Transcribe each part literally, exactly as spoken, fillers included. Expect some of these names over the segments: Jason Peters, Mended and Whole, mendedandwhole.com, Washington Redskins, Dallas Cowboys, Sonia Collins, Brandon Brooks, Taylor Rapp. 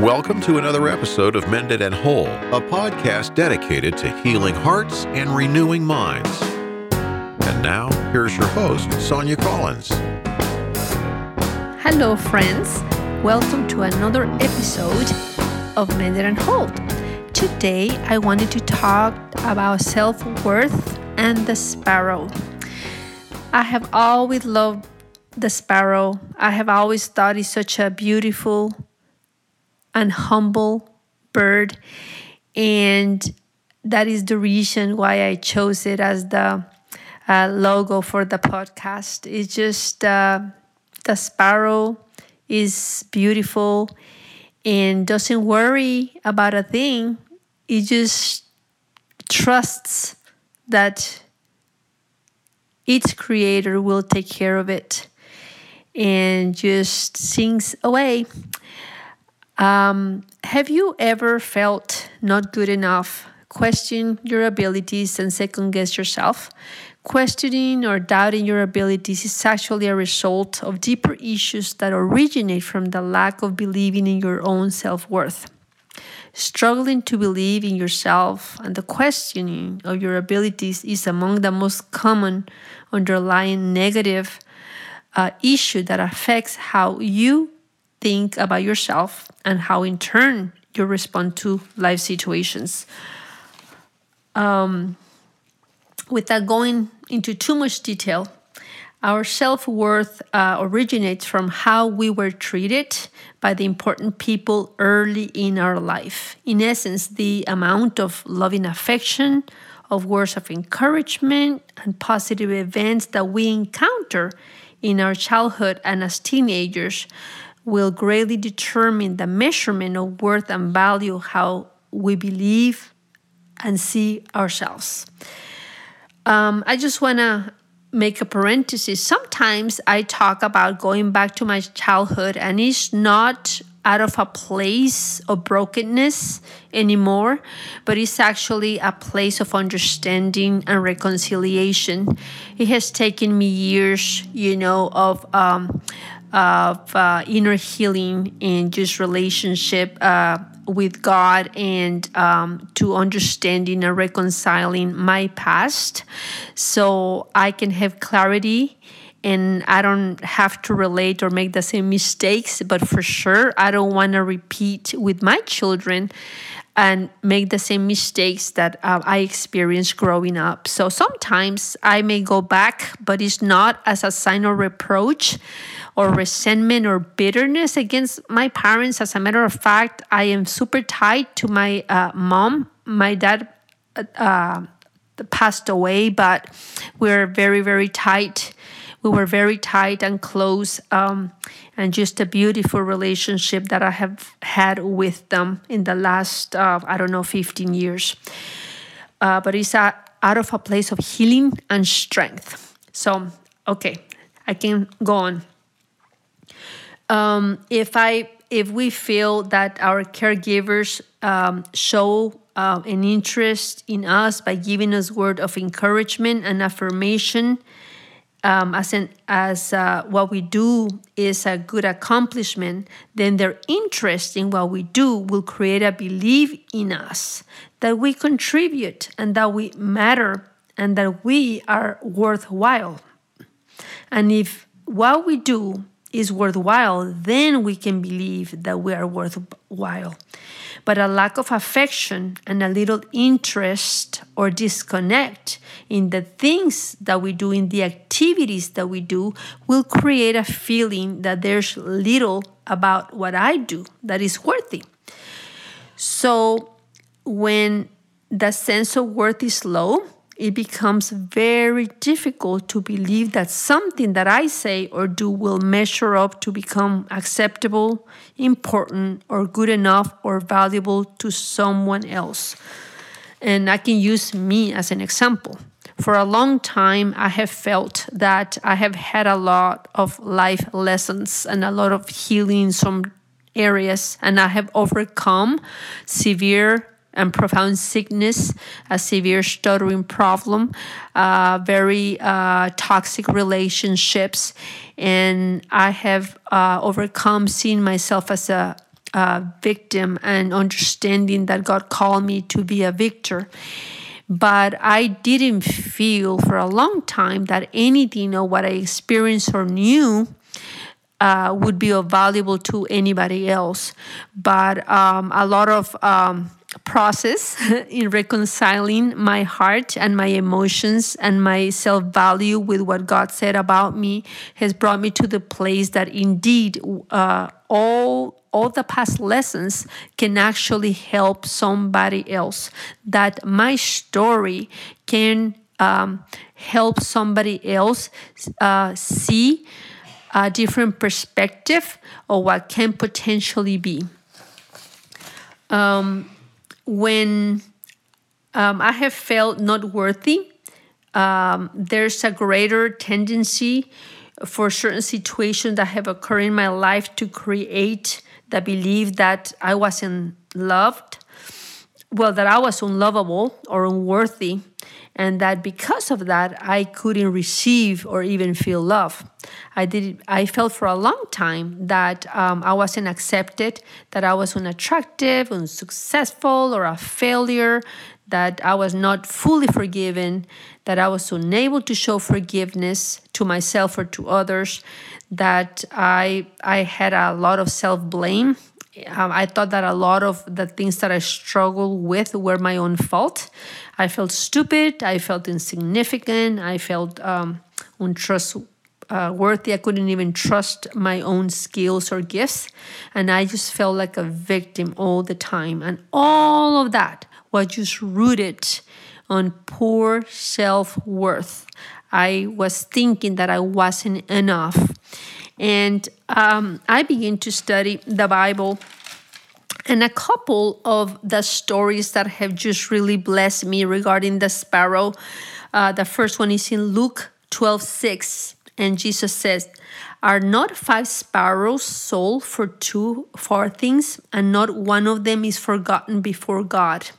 Welcome to another episode of Mended and Whole, a podcast dedicated to healing hearts and renewing minds. And now, here's your host, Sonia Collins. Hello, friends. Welcome to another episode of Mended and Whole. Today, I wanted to talk about self-worth and the sparrow. I have always loved the sparrow. I have always thought it's such a beautiful and humble bird, and that is the reason why I chose it as the uh, logo for the podcast. It's just uh, the sparrow is beautiful and doesn't worry about a thing. It just trusts that its creator will take care of it and just sings away. Um, have you ever felt not good enough? Question your abilities and second-guess yourself. Questioning or doubting your abilities is actually a result of deeper issues that originate from the lack of believing in your own self-worth. Struggling to believe in yourself and the questioning of your abilities is among the most common underlying negative uh, issue that affects how you think about yourself and how in turn you respond to life situations. Um, without going into too much detail, our self-worth uh, originates from how we were treated by the important people early in our life. In essence, the amount of loving affection, of words of encouragement, and positive events that we encounter in our childhood and as teenagers will greatly determine the measurement of worth and value, how we believe and see ourselves. Um, I just want to make a parenthesis. Sometimes I talk about going back to my childhood, and it's not out of a place of brokenness anymore, but it's actually a place of understanding and reconciliation. It has taken me years, you know, of... Um, of uh, inner healing and just relationship uh, with God, and um, to understanding and reconciling my past so I can have clarity and I don't have to relate or make the same mistakes. But for sure, I don't want to repeat with my children and make the same mistakes that uh, I experienced growing up. So sometimes I may go back, but it's not as a sign of reproach or resentment or bitterness against my parents. As a matter of fact, I am super tied to my uh, mom. My dad uh, passed away, but we're very, very tight. We were very tight and close, um, and just a beautiful relationship that I have had with them in the last, uh, I don't know, fifteen years. Uh, but it's a, out of a place of healing and strength. So, okay, I can go on. Um, if I, if we feel that our caregivers um, show uh, an interest in us by giving us word of encouragement and affirmation, um, as an, as uh, what we do is a good accomplishment, then their interest in what we do will create a belief in us that we contribute and that we matter and that we are worthwhile. And if what we do is worthwhile, then we can believe that we are worthwhile. But a lack of affection and a little interest or disconnect in the things that we do, in the activities that we do, will create a feeling that there's little about what I do that is worthy. So when the sense of worth is low, it becomes very difficult to believe that something that I say or do will measure up to become acceptable, important, or good enough or valuable to someone else. And I can use me as an example. For a long time, I have felt that I have had a lot of life lessons and a lot of healing in some areas, and I have overcome severe and profound sickness, a severe stuttering problem, uh, very uh, toxic relationships. And I have uh, overcome seeing myself as a uh, victim and understanding that God called me to be a victor. But I didn't feel for a long time that anything of what I experienced or knew uh, would be of valuable to anybody else. But um, a lot of um, process in reconciling my heart and my emotions and my self-value with what God said about me has brought me to the place that indeed uh, all all the past lessons can actually help somebody else, that my story can um, help somebody else uh, see a different perspective of what can potentially be. Um, when um, I have felt not worthy, um, there's a greater tendency for certain situations that have occurred in my life to create the belief that I wasn't loved, well, that I was unlovable or unworthy, and that because of that, I couldn't receive or even feel love. I did. I felt for a long time that um, I wasn't accepted, that I was unattractive, unsuccessful, or a failure, that I was not fully forgiven, that I was unable to show forgiveness to myself or to others, that I I had a lot of self-blame. Um, I thought that a lot of the things that I struggled with were my own fault. I felt stupid. I felt insignificant. I felt um, untrustworthy. I couldn't even trust my own skills or gifts. And I just felt like a victim all the time. And all of that was just rooted on poor self-worth. I was thinking that I wasn't enough. And um, I began to study the Bible, and a couple of the stories that have just really blessed me regarding the sparrow. Uh, the first one is in Luke twelve six, and Jesus says, "Are not five sparrows sold for two four things, and not one of them is forgotten before God?"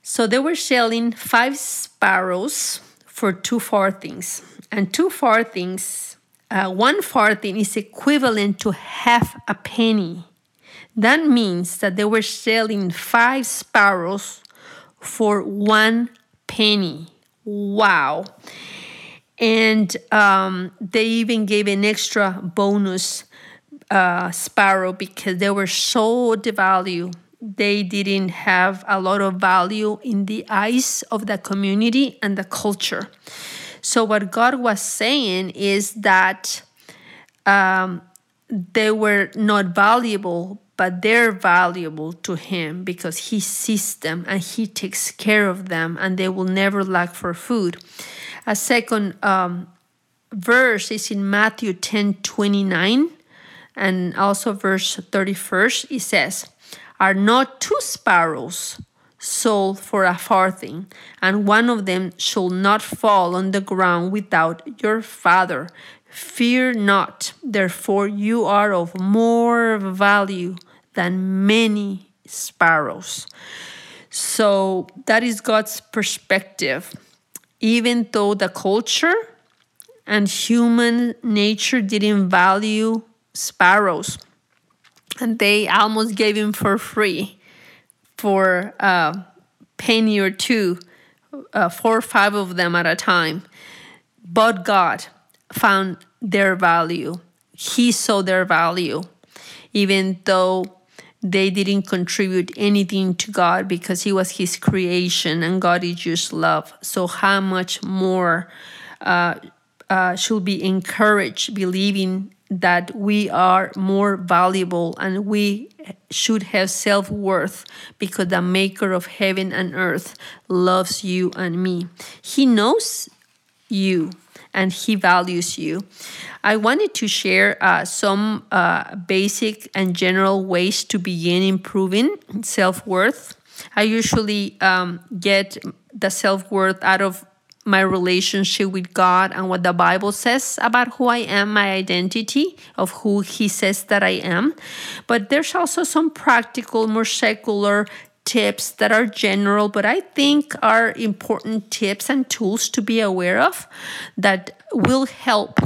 So they were selling five sparrows for two farthings, and two farthings. Uh, one farthing is equivalent to half a penny. That means that they were selling five sparrows for one penny. Wow. And um, they even gave an extra bonus uh, sparrow because they were so devalued. They didn't have a lot of value in the eyes of the community and the culture. So what God was saying is that um, they were not valuable, but they're valuable to Him because He sees them and He takes care of them, and they will never lack for food. A second um, verse is in Matthew ten twenty-nine, and also verse thirty-one. It says, "Are not two sparrows sold for a farthing, and one of them shall not fall on the ground without your Father. Fear not, therefore you are of more value than many sparrows." So that is God's perspective. Even though the culture and human nature didn't value sparrows, and they almost gave him for free, for a penny or two, uh, four or five of them at a time. But God found their value. He saw their value, even though they didn't contribute anything to God because He was His creation and God is just love. So how much more uh, uh, should be encouraged, believing that we are more valuable and we should have self-worth because the maker of heaven and earth loves you and me. He knows you and He values you. I wanted to share uh, some uh, basic and general ways to begin improving self-worth. I usually um, get the self-worth out of my relationship with God and what the Bible says about who I am, my identity of who He says that I am. But there's also some practical, more secular tips that are general, but I think are important tips and tools to be aware of that will help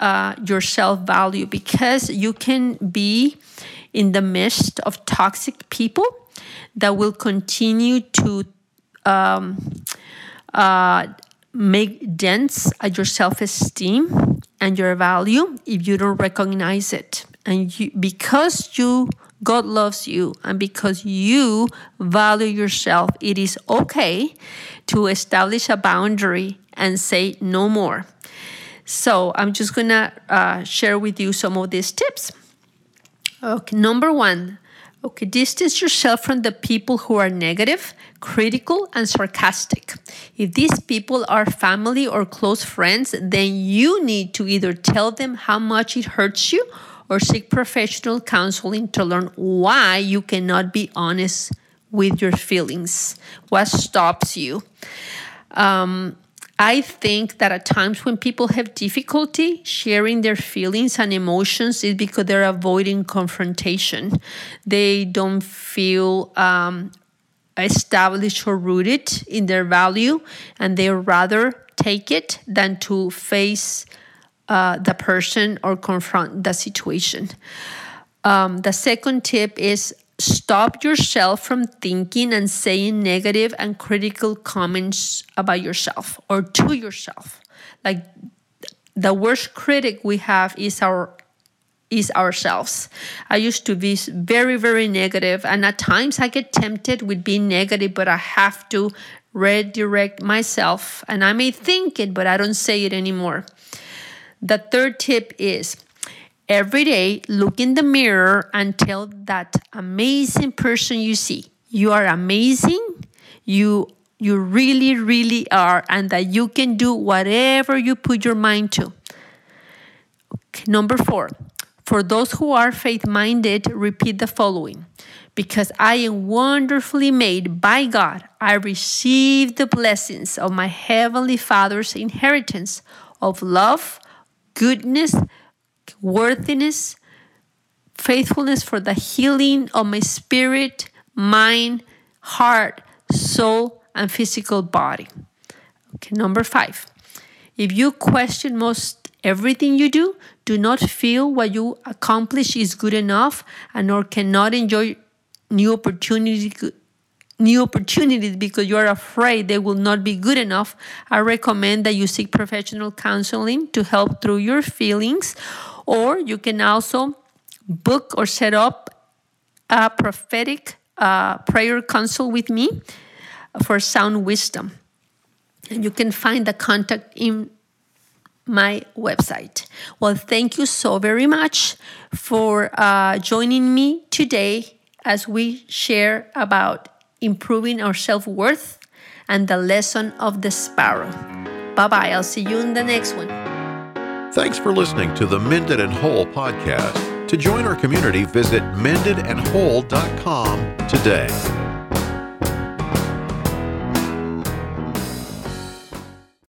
uh, your self-value, because you can be in the midst of toxic people that will continue to um, uh, make dents at your self-esteem and your value if you don't recognize it. And you, because you, God loves you, and because you value yourself, it is okay to establish a boundary and say no more. So I'm just going to uh, share with you some of these tips. Okay, number one, okay, distance yourself from the people who are negative, critical, and sarcastic. If these people are family or close friends, then you need to either tell them how much it hurts you or seek professional counseling to learn why you cannot be honest with your feelings, what stops you. Um, I think that at times when people have difficulty sharing their feelings and emotions, it's because they're avoiding confrontation. They don't feel um, established or rooted in their value, and they rather take it than to face uh, the person or confront the situation. Um, the second tip is stop yourself from thinking and saying negative and critical comments about yourself or to yourself. Like, the worst critic we have is our is ourselves. I used to be very, very negative, and at times I get tempted with being negative, but I have to redirect myself. And I may think it, but I don't say it anymore. The third tip is, every day, look in the mirror and tell that amazing person you see, you are amazing, you you really, really are, and that you can do whatever you put your mind to. Okay, number four, for those who are faith-minded, repeat the following. Because I am wonderfully made by God, I receive the blessings of my Heavenly Father's inheritance of love, goodness, worthiness, faithfulness for the healing of my spirit, mind, heart, soul, and physical body. Okay, number five. If you question most everything you do, do not feel what you accomplish is good enough and or cannot enjoy new opportunities new opportunities because you are afraid they will not be good enough. I recommend that you seek professional counseling to help through your feelings, or you can also book or set up a prophetic uh, prayer consult with me for sound wisdom. And you can find the contact in my website. Well, thank you so very much for uh, joining me today as we share about improving our self-worth and the lesson of the sparrow. Bye-bye. I'll see you in the next one. Thanks for listening to the Mended and Whole podcast. To join our community, visit mended and whole dot com today.